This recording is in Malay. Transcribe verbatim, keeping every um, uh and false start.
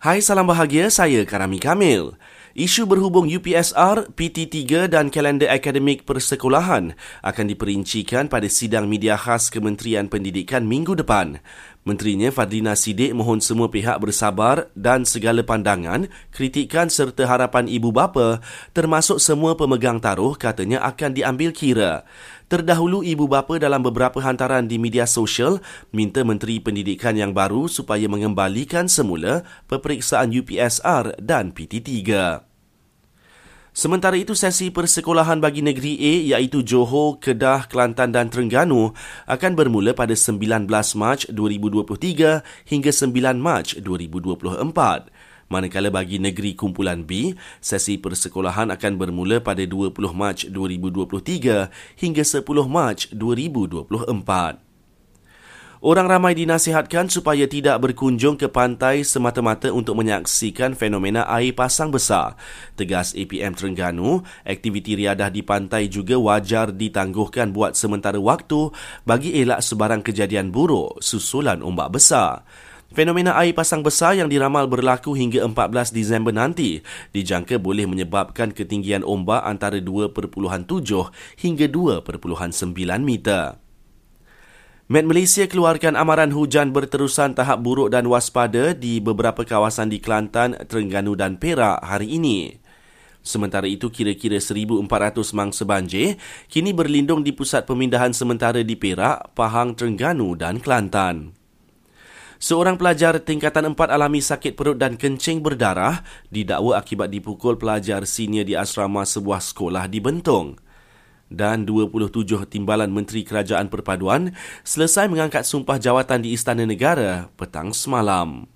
Hai, salam bahagia, saya Karami Kamil. Isu berhubung U P S R, P T tiga dan kalender akademik persekolahan akan diperincikan pada sidang media khas Kementerian Pendidikan minggu depan. Menterinya Fadhlina Sidek mohon semua pihak bersabar dan segala pandangan, kritikan serta harapan ibu bapa termasuk semua pemegang taruh katanya akan diambil kira. Terdahulu, ibu bapa dalam beberapa hantaran di media sosial minta Menteri Pendidikan yang baru supaya mengembalikan semula peperiksaan U P S R dan P T tiga. Sementara itu, sesi persekolahan bagi negeri A iaitu Johor, Kedah, Kelantan dan Terengganu akan bermula pada sembilan belas Mac dua ribu dua puluh tiga hingga sembilan Mac dua ribu dua puluh empat. Manakala bagi negeri kumpulan B, sesi persekolahan akan bermula pada dua puluh Mac dua ribu dua puluh tiga hingga sepuluh Mac dua ribu dua puluh empat. Orang ramai dinasihatkan supaya tidak berkunjung ke pantai semata-mata untuk menyaksikan fenomena air pasang besar. Tegas A P M Terengganu, aktiviti riadah di pantai juga wajar ditangguhkan buat sementara waktu bagi elak sebarang kejadian buruk susulan ombak besar. Fenomena air pasang besar yang diramal berlaku hingga empat belas Disember nanti dijangka boleh menyebabkan ketinggian ombak antara dua perpuluhan tujuh hingga dua perpuluhan sembilan meter. Met Malaysia keluarkan amaran hujan berterusan tahap buruk dan waspada di beberapa kawasan di Kelantan, Terengganu dan Perak hari ini. Sementara itu, kira-kira seribu empat ratus mangsa banjir kini berlindung di pusat pemindahan sementara di Perak, Pahang, Terengganu dan Kelantan. Seorang pelajar tingkatan empat alami sakit perut dan kencing berdarah didakwa akibat dipukul pelajar senior di asrama sebuah sekolah di Bentong. Dan dua puluh tujuh timbalan Menteri Kerajaan Perpaduan selesai mengangkat sumpah jawatan di Istana Negara petang semalam.